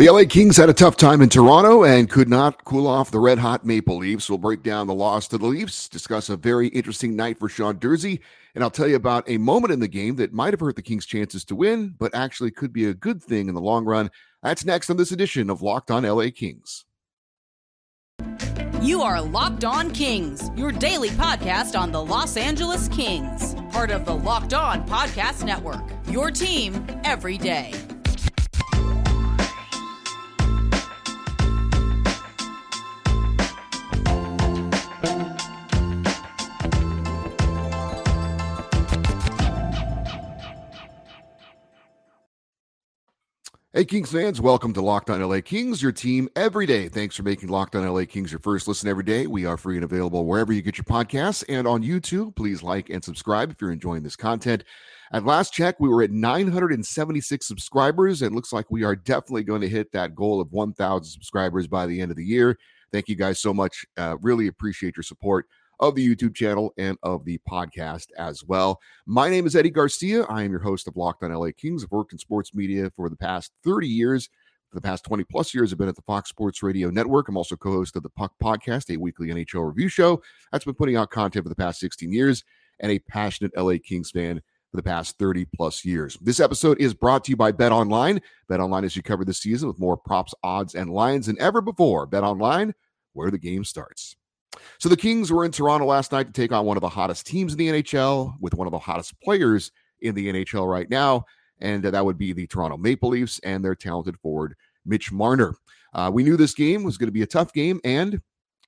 The LA Kings had a tough time in Toronto and could not cool off the red-hot Maple Leafs. We'll break down the loss to the Leafs, discuss a very interesting night for Sean Durzi, and I'll tell you about a moment in the game that might have hurt the Kings' chances to win, but actually could be a good thing in the long run. That's next on this edition of Locked On LA Kings. You are Locked On Kings, your daily podcast on the Los Angeles Kings, part of the Locked On Podcast Network, your team every day. Hey Kings fans, welcome to Locked On LA Kings, your team every day. Thanks for making Locked On LA Kings your first listen every day. We are free and available wherever you get your podcasts and on YouTube. Please like and subscribe if you're enjoying this content. At last check, we were at 976 subscribers, and it looks like we are definitely going to hit that goal of 1,000 subscribers by the end of the year. Thank you guys so much. Really appreciate your support of the YouTube channel and of the podcast as well. My name is Eddie Garcia. I am your host of Locked On LA Kings. I've worked in sports media for the past 30 years. For the past 20 plus years, I've been at the Fox Sports Radio Network. I'm also co-host of the Puck Podcast, a weekly NHL review show that's been putting out content for the past 16 years, and a passionate LA Kings fan for the past 30 plus years. This episode is brought to you by Bet Online. Bet Online is your cover this season with more props, odds, and lines than ever before. Bet Online, where the game starts. So the Kings were in Toronto last night to take on one of the hottest teams in the NHL with one of the hottest players in the NHL right now, and that would be the Toronto Maple Leafs and their talented forward, Mitch Marner. We knew this game was going to be a tough game, and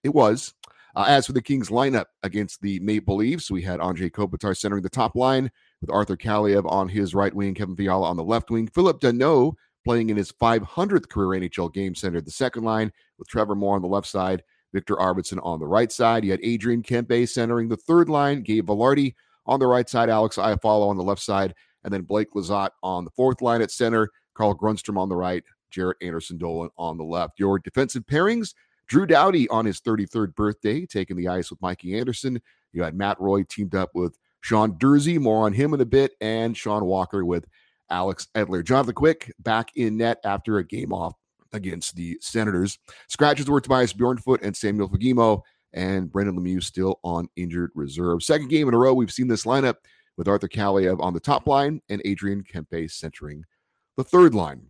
it was. As for the Kings lineup against the Maple Leafs, we had Andrei Kopitar centering the top line with Arthur Kaliev on his right wing, Kevin Fiala on the left wing, Philip Deneau playing in his 500th career NHL game centered the second line with Trevor Moore on the left side, Victor Arvidsson on the right side. You had Adrian Kempe centering the third line, Gabe Velarde on the right side, Alex Iafalo on the left side, and then Blake Lizotte on the fourth line at center, Carl Grundstrom on the right, Jarrett Anderson-Dolan on the left. Your defensive pairings, Drew Doughty on his 33rd birthday, taking the ice with Mikey Anderson. You had Matt Roy teamed up with Sean Durzi, more on him in a bit, and Sean Walker with Alex Edler. Jonathan Quick back in net after a game off against the Senators. Scratches were Tobias Bjornfoot and Samuel Fagemo, and Brendan Lemieux still on injured reserve. Second game in a row we've seen this lineup with Arthur Kaliev on the top line and Adrian Kempe centering the third line.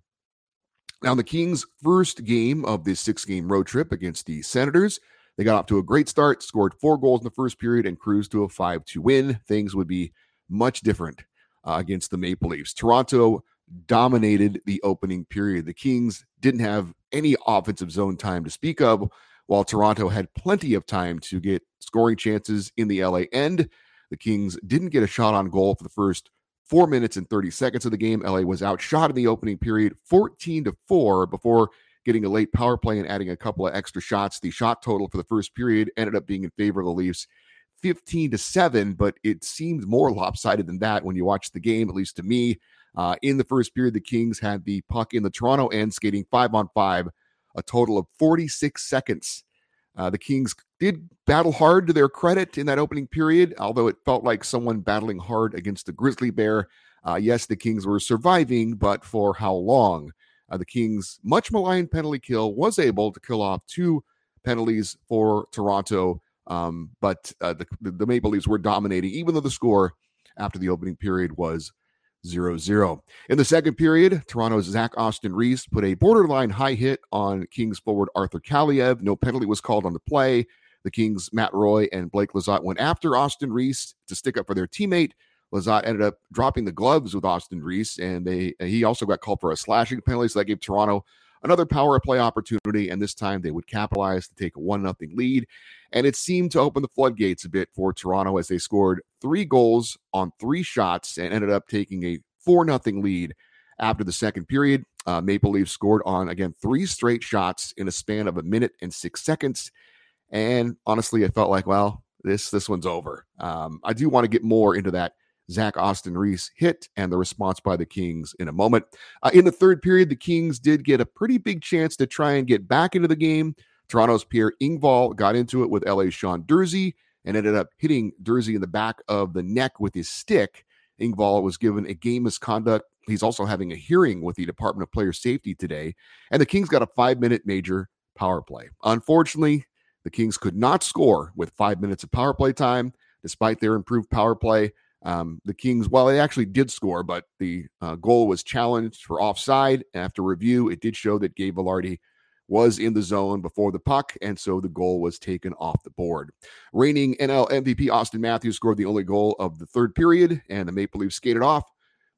Now, the Kings' first game of this six-game road trip against the Senators, they got off to a great start, scored 4 goals in the first period, and cruised to a 5-2 win. Things would be much different against the Maple Leafs. Toronto dominated the opening period. The Kings didn't have any offensive zone time to speak of, while Toronto had plenty of time to get scoring chances in the LA end. The Kings didn't get a shot on goal for the first 4 minutes and 30 seconds of the game. LA was outshot in the opening period 14-4 before getting a late power play and adding a couple of extra shots. The shot total for the first period ended up being in favor of the Leafs, 15-7, but it seemed more lopsided than that when you watch the game, at least to me. In the first period, the Kings had the puck in the Toronto end, skating 5-on-5, a total of 46 seconds. The Kings did battle hard to their credit in that opening period, although it felt like someone battling hard against the grizzly bear. Yes, the Kings were surviving, but for how long? The Kings' much-maligned penalty kill was able to kill off 2 penalties for Toronto, but the Maple Leafs were dominating, even though the score after the opening period was 0-0. In the second period, Toronto's Zach Aston-Reese put a borderline high hit on Kings forward Arthur Kaliev. No penalty was called on the play. The Kings' Matt Roy and Blake Lizotte went after Aston-Reese to stick up for their teammate. Lizotte ended up dropping the gloves with Aston-Reese, and he also got called for a slashing penalty, so that gave Toronto another power play opportunity, and this time they would capitalize to take a 1-0 lead. And it seemed to open the floodgates a bit for Toronto as they scored 3 goals on 3 shots and ended up taking a 4-0 lead after the second period. Maple Leafs scored on, again, 3 straight shots in a span of a minute and 6 seconds. And honestly, I felt like, well, this one's over. I do want to get more into that Zach Aston-Reese hit and the response by the Kings in a moment. In the third period, the Kings did get a pretty big chance to try and get back into the game. Toronto's Pierre Engvall got into it with LA's Sean Durzi and ended up hitting Durzi in the back of the neck with his stick. Engvall was given a game misconduct He's also having a hearing with the Department of Player Safety today, and the Kings got a 5-minute major power play. Unfortunately, the Kings could not score with 5 minutes of power play time, despite their improved power play. The Kings, well, they actually did score, but the goal was challenged for offside. After review, it did show that Gabe Velarde was in the zone before the puck, and so the goal was taken off the board. Reigning NL MVP Austin Matthews scored the only goal of the third period, and the Maple Leafs skated off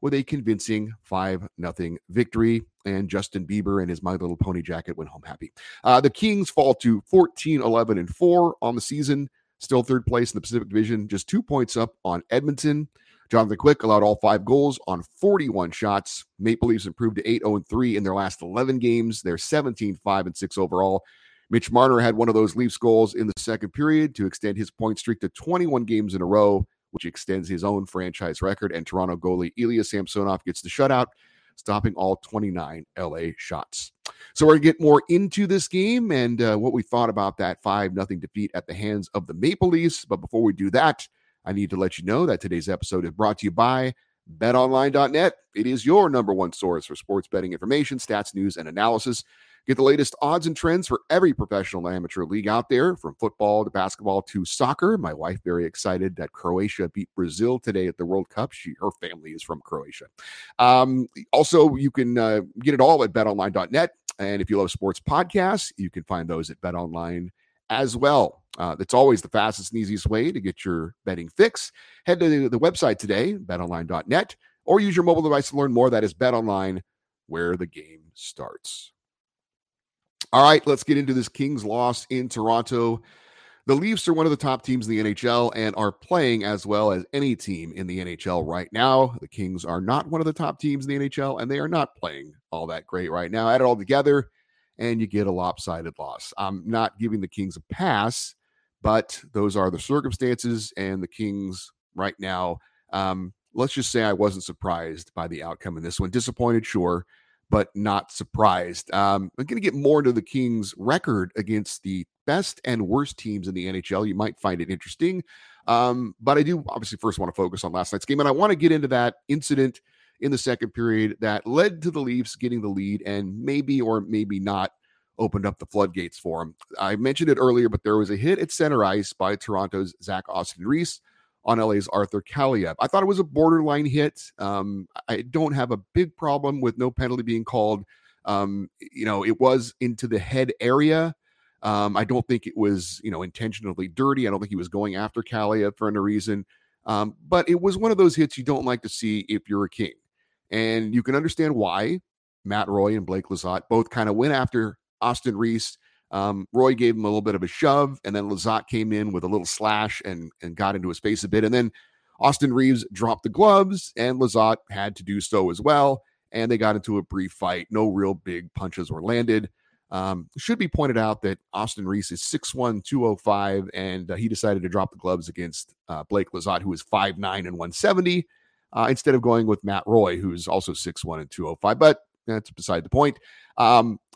with a convincing 5-0 victory, and Justin Bieber and his My Little Pony jacket went home happy. The Kings fall to 14-11-4 on the season, still third place in the Pacific Division, just 2 points up on Edmonton. Jonathan Quick allowed all 5 goals on 41 shots. Maple Leafs improved to 8-0-3 in their last 11 games. They're 17-5-6 overall. Mitch Marner had one of those Leafs goals in the second period to extend his point streak to 21 games in a row, which extends his own franchise record, and Toronto goalie Elias Samsonov gets the shutout, stopping all 29 LA shots. So we're going to get more into this game and what we thought about that 5-0 defeat at the hands of the Maple Leafs. But before we do that, I need to let you know that today's episode is brought to you by BetOnline.net. It is your number one source for sports betting information, stats, news, and analysis. Get the latest odds and trends for every professional and amateur league out there, from football to basketball to soccer. My wife very excited that Croatia beat Brazil today at the World Cup. Her family is from Croatia. Also, you can get it all at betonline.net. And if you love sports podcasts, you can find those at BetOnline as well. It's always the fastest and easiest way to get your betting fix. Head to the website today, betonline.net, or use your mobile device to learn more. That is BetOnline, where the game starts. All right, let's get into this Kings loss in Toronto. The Leafs are one of the top teams in the NHL and are playing as well as any team in the NHL right now. The Kings are not one of the top teams in the NHL, and they are not playing all that great right now. Add it all together, and you get a lopsided loss. I'm not giving the Kings a pass, but those are the circumstances, and the Kings right now, let's just say I wasn't surprised by the outcome in this one. Disappointed, sure, but not surprised. I'm going to get more into the Kings' record against the best and worst teams in the NHL. You might find it interesting. But I do obviously first want to focus on last night's game, and I want to get into that incident in the second period that led to the Leafs getting the lead and maybe or maybe not opened up the floodgates for them. I mentioned it earlier, but there was a hit at center ice by Toronto's Zach Aston-Reese on LA's Arthur Kaliev. I thought it was a borderline hit. I don't have a big problem with no penalty being called. It was into the head area. I don't think it was, intentionally dirty. I don't think he was going after Kaliev for any reason. But it was one of those hits you don't like to see if you're a King. And you can understand why Matt Roy and Blake Lizotte both kind of went after Aston-Reese. Roy gave him a little bit of a shove, and then Lizotte came in with a little slash and got into his face a bit. And then Aston-Reese dropped the gloves, and Lizotte had to do so as well. And they got into a brief fight. No real big punches were landed. It should be pointed out that Aston-Reese is 6'1", 205, and he decided to drop the gloves against Blake Lizotte, who is 5'9 and 170, instead of going with Matt Roy, who's also 6'1 and 205. But that's beside the point.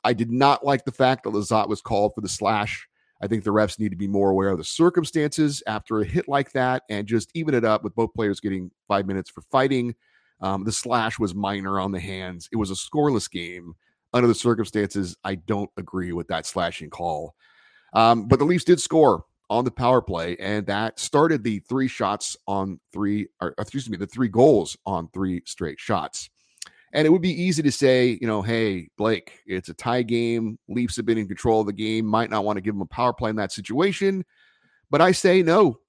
I did not like the fact that Lizotte was called for the slash. I think the refs need to be more aware of the circumstances after a hit like that and just even it up with both players getting 5 minutes for fighting. The slash was minor on the hands. It was a scoreless game. Under the circumstances, I don't agree with that slashing call. But the Leafs did score on the power play, and that started the the 3 goals on 3 straight shots. And it would be easy to say, hey, Blake, it's a tie game. Leafs have been in control of the game. Might not want to give them a power play in that situation. But I say no.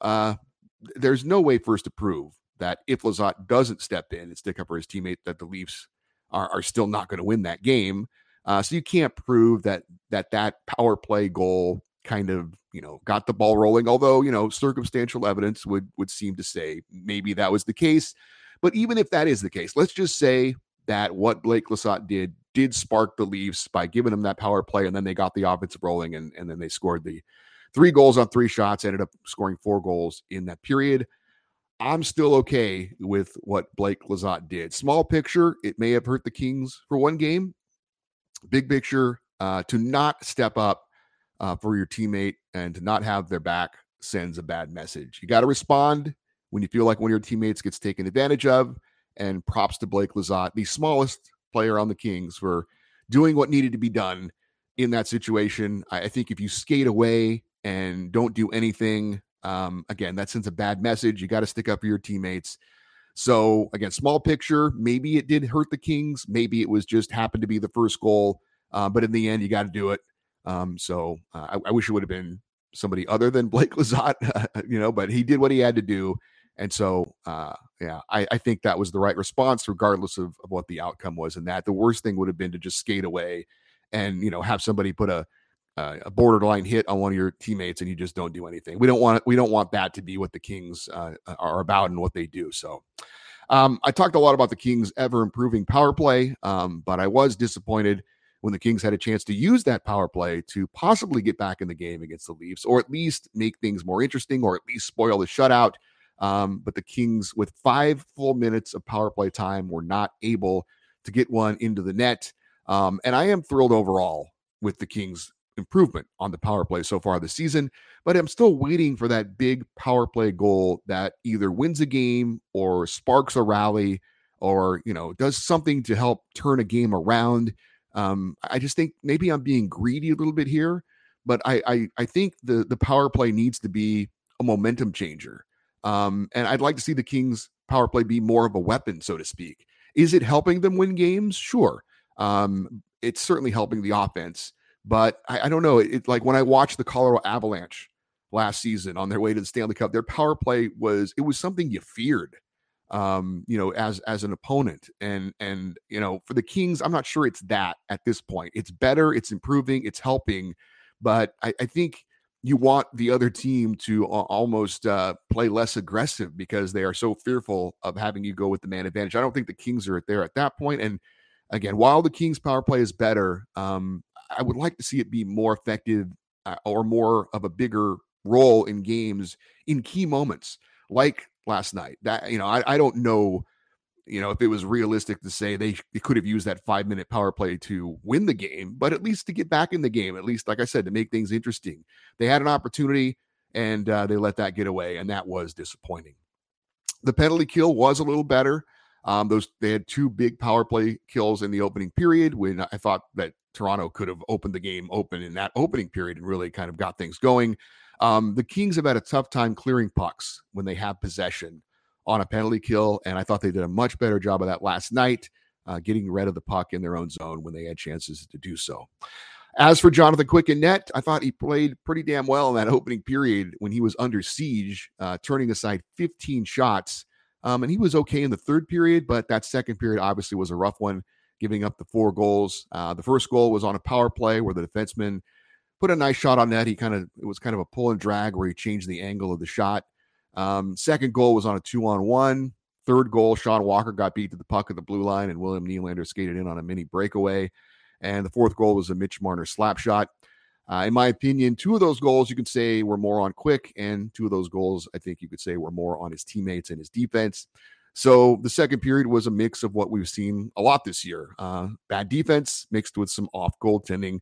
There's no way for us to prove that if Lizotte doesn't step in and stick up for his teammate, that the Leafs are still not going to win that game. So you can't prove that power play goal kind of, got the ball rolling. Although, circumstantial evidence would seem to say maybe that was the case. But even if that is the case, let's just say that what Blake Lizotte did spark the Leafs by giving them that power play, and then they got the offensive rolling, and then they scored the 3 goals on 3 shots, ended up scoring 4 goals in that period. I'm still okay with what Blake Lizotte did. Small picture, it may have hurt the Kings for one game. Big picture, to not step up for your teammate and to not have their back sends a bad message. You got to respond when you feel like one of your teammates gets taken advantage of. and props to Blake Lizotte, the smallest player on the Kings, for doing what needed to be done in that situation. I think if you skate away and don't do anything, again, that sends a bad message. You got to stick up for your teammates. So again, small picture, maybe it did hurt the Kings. Maybe it was just happened to be the first goal. But in the end, you got to do it. So I wish it would have been somebody other than Blake Lizotte, but he did what he had to do. And so, I think that was the right response, regardless of what the outcome was. And that the worst thing would have been to just skate away and, have somebody put a borderline hit on one of your teammates and you just don't do anything. We don't want that to be what the Kings are about and what they do. So I talked a lot about the Kings ever improving power play, but I was disappointed when the Kings had a chance to use that power play to possibly get back in the game against the Leafs, or at least make things more interesting, or at least spoil the shutout. But the Kings, with 5 full minutes of power play time, were not able to get one into the net. And I am thrilled overall with the Kings' improvement on the power play so far this season, but I'm still waiting for that big power play goal that either wins a game or sparks a rally or, does something to help turn a game around. I just think maybe I'm being greedy a little bit here, but I think the power play needs to be a momentum changer. And I'd like to see the Kings' power play be more of a weapon, so to speak. Is it helping them win games? Sure. It's certainly helping the offense, but I don't know. It's like when I watched the Colorado Avalanche last season on their way to the Stanley Cup, their power play was something you feared, as an opponent. And for the Kings, I'm not sure it's that at this point. It's better, it's improving, it's helping, but I think you want the other team to almost play less aggressive because they are so fearful of having you go with the man advantage. I don't think the Kings are there at that point. And again, while the Kings' power play is better, I would like to see it be more effective or more of a bigger role in games in key moments like last night. That, I don't know, if it was realistic to say they could have used that 5-minute power play to win the game, but at least to get back in the game, at least, like I said, to make things interesting. They had an opportunity and they let that get away. And that was disappointing. The penalty kill was a little better. They had 2 big power play kills in the opening period when I thought that Toronto could have opened the game open in that opening period and really kind of got things going. The Kings have had a tough time clearing pucks when they have possession on a penalty kill, and I thought they did a much better job of that last night, getting rid of the puck in their own zone when they had chances to do so. As for Jonathan Quick in net, I thought he played pretty damn well in that opening period when he was under siege, turning aside 15 shots. And he was okay in the third period, but that second period obviously was a rough one, giving up the 4 goals. The first goal was on a power play where the defenseman put a nice shot on net. It was kind of a pull and drag where he changed the angle of the shot. Second goal was on a 2-on-1. Third goal, Sean Walker got beat to the puck at the blue line, and William Nylander skated in on a mini breakaway. And the fourth goal was a Mitch Marner slap shot. In my opinion, 2 of those goals you could say were more on Quick, and 2 of those goals I think you could say were more on his teammates and his defense. So the second period was a mix of what we've seen a lot this year. Bad defense mixed with some off goaltending.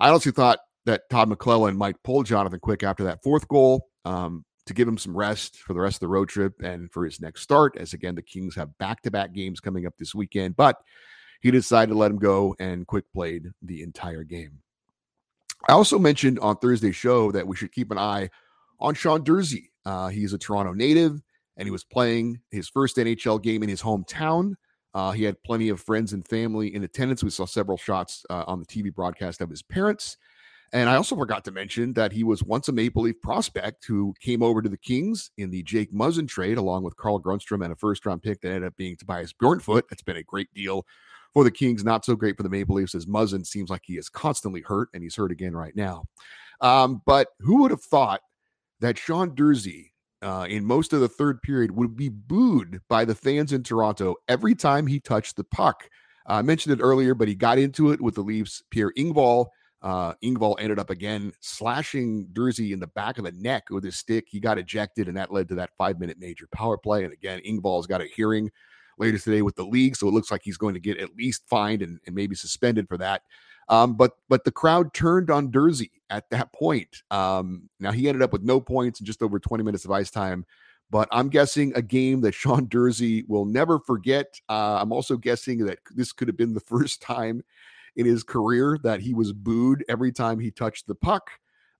I honestly thought that Todd McClellan might pull Jonathan Quick after that fourth goal to give him some rest for the rest of the road trip and for his next start, as again, the Kings have back-to-back games coming up this weekend, but he decided to let him go, and Quick played the entire game. I also mentioned on Thursday's show that we should keep an eye on Sean Durzi. He's a Toronto native, and he was playing his first NHL game in his hometown. He had plenty of friends and family in attendance. We saw several shots on the TV broadcast of his parents. And I also forgot to mention that he was once a Maple Leaf prospect who came over to the Kings in the Jake Muzzin trade, along with Carl Grundstrom and a first-round pick that ended up being Tobias Bjornfoot. That's been a great deal for the Kings, not so great for the Maple Leafs, as Muzzin seems like he is constantly hurt, and he's hurt again right now. But who would have thought that Sean Durzi, in most of the third period, would be booed by the fans in Toronto every time he touched the puck? I mentioned it earlier, but he got into it with the Leafs' Pierre Engvall. Engvall ended up again slashing Durzi in the back of the neck with his stick. He got ejected, and that led to that 5-minute major power play. And again, Engvall's got a hearing later today with the league, so it looks like he's going to get at least fined and maybe suspended for that. But the crowd turned on Durzi at that point. Now, he ended up with no points and just over 20 minutes of ice time, but I'm guessing a game that Sean Durzi will never forget. I'm also guessing that this could have been the first time in his career that he was booed every time he touched the puck.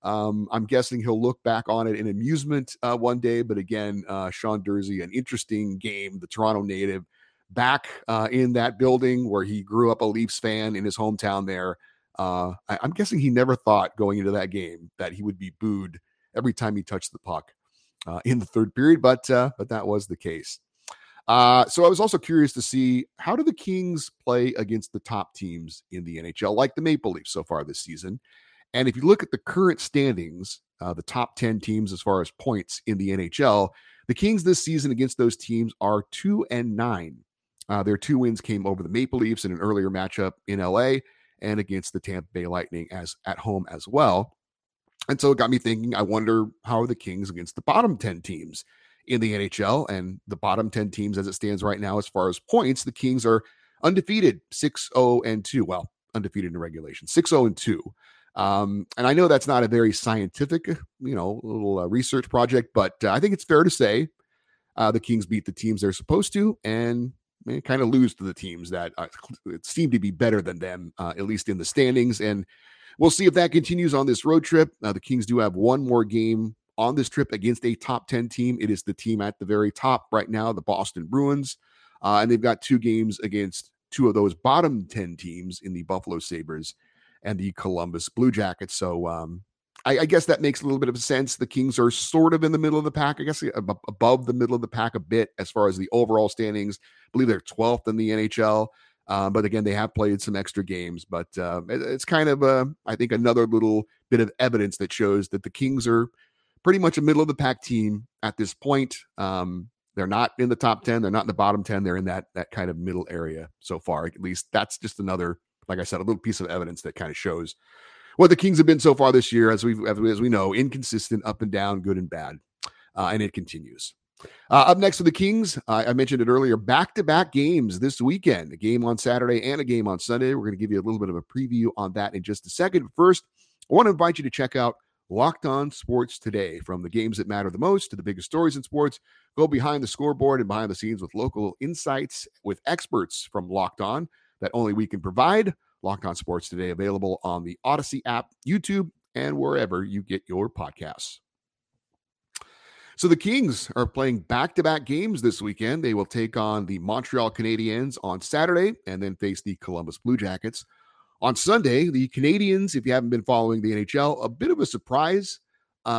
I'm guessing he'll look back on it in amusement one day. But again, Sean Durzi, an interesting game, the Toronto native, back in that building where he grew up a Leafs fan in his hometown there. I'm guessing he never thought going into that game that he would be booed every time he touched the puck in the third period, but that was the case. So I was also curious to see, how do the Kings play against the top teams in the NHL, like the Maple Leafs so far this season? And if you look at the current standings, the top 10 teams as far as points in the NHL, the Kings this season against those teams are 2-9. Their two wins came over the Maple Leafs in an earlier matchup in LA and against the Tampa Bay Lightning as at home as well. And so it got me thinking, I wonder how are the Kings against the bottom 10 teams in the NHL, and the bottom 10 teams as it stands right now as far as points, the Kings are undefeated 6-0-2. Well, undefeated in regulation, 6-0-2. And I know that's not a very scientific, little research project, but I think it's fair to say the Kings beat the teams they're supposed to and kind of lose to the teams that seem to be better than them, at least in the standings. And we'll see if that continues on this road trip. The Kings do have one more game on this trip against a top 10 team. It is the team at the very top right now, the Boston Bruins. And they've got two games against two of those bottom 10 teams in the Buffalo Sabres and the Columbus Blue Jackets. So I guess that makes a little bit of sense. The Kings are sort of in the middle of the pack, I guess above the middle of the pack a bit as far as the overall standings. I believe they're 12th in the NHL. But again, they have played some extra games, but it's kind of, I think, another little bit of evidence that shows that the Kings are pretty much a middle of the pack team at this point. They're not in the top 10. They're not in the bottom 10. They're in that kind of middle area so far. At least that's just another, like I said, a little piece of evidence that kind of shows what the Kings have been so far this year, as we know, inconsistent, up and down, good and bad. And it continues. Up next for the Kings, I mentioned it earlier, back-to-back games this weekend, a game on Saturday and a game on Sunday. We're going to give you a little bit of a preview on that in just a second. First, I want to invite you to check out Locked On Sports Today. From the games that matter the most to the biggest stories in sports, go behind the scoreboard and behind the scenes with local insights with experts from Locked On that only we can provide. Locked On Sports Today, available on the Odyssey app, YouTube, and wherever you get your podcasts. So the Kings are playing back-to-back games this weekend. They will take on the Montreal Canadiens on Saturday and then face the Columbus Blue Jackets on Sunday. The Canadiens, if you haven't been following the NHL, a bit of a surprise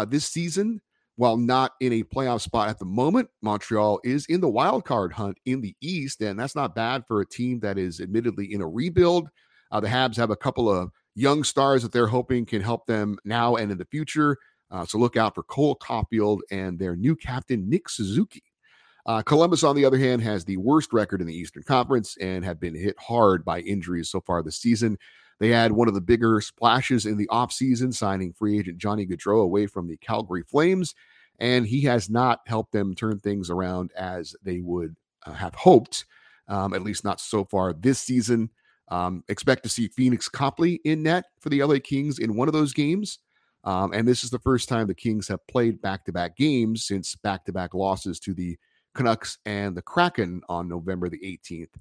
this season. While not in a playoff spot at the moment, Montreal is in the wild card hunt in the East, and that's not bad for a team that is admittedly in a rebuild. The Habs have a couple of young stars that they're hoping can help them now and in the future. So look out for Cole Caufield and their new captain, Nick Suzuki. Columbus, on the other hand, has the worst record in the Eastern Conference and have been hit hard by injuries so far this season. They had one of the bigger splashes in the offseason, signing free agent Johnny Gaudreau away from the Calgary Flames, and he has not helped them turn things around as they would have hoped, at least not so far this season. Expect to see Phoenix Copley in net for the LA Kings in one of those games. And this is the first time the Kings have played back-to-back games since back-to-back losses to the Canucks and the Kraken on November the 18th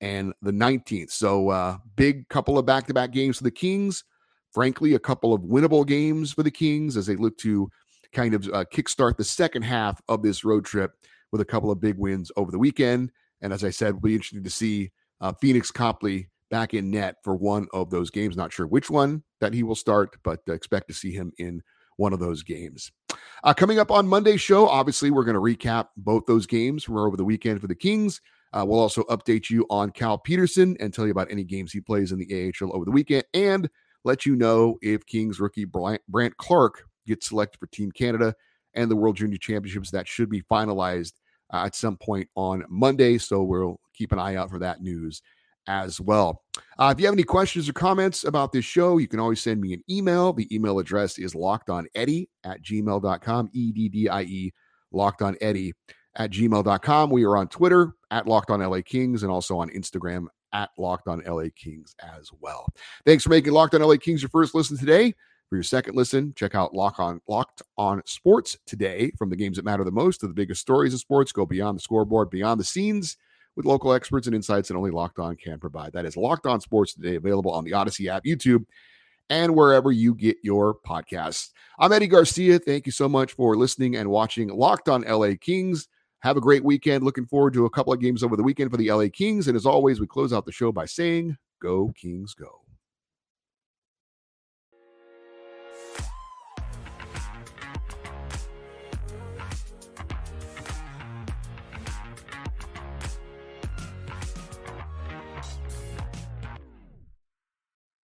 and the 19th. So big couple of back-to-back games for the Kings. Frankly, a couple of winnable games for the Kings as they look to kind of kickstart the second half of this road trip with a couple of big wins over the weekend. And as I said, it'll be interesting to see Phoenix Copley back in net for one of those games. Not sure which one that he will start, but expect to see him in one of those games. Coming up on Monday's show, obviously, we're going to recap both those games from over the weekend for the Kings. We'll also update you on Cal Peterson and tell you about any games he plays in the AHL over the weekend and let you know if Kings rookie Brant Clark gets selected for Team Canada and the World Junior Championships. That should be finalized at some point on Monday, so we'll keep an eye out for that news as well. If you have any questions or comments about this show, you can always send me an email. The email address is lockedoneddy@gmail.com, EDDIE, lockedoneddy@gmail.com. We are on Twitter @LockedOnLAKings and also on Instagram @LockedOnLAKings as well. Thanks for making Locked On LA Kings your first listen today. For your second listen, check out Locked On Sports today. From the games that matter the most to the biggest stories in sports, go beyond the scoreboard, beyond the scenes with local experts and insights that only Locked On can provide. That is Locked On Sports today, available on the Odyssey app, YouTube, and wherever you get your podcasts. I'm Eddie Garcia. Thank you so much for listening and watching Locked On LA Kings. Have a great weekend. Looking forward to a couple of games over the weekend for the LA Kings. And as always, we close out the show by saying, go Kings, go.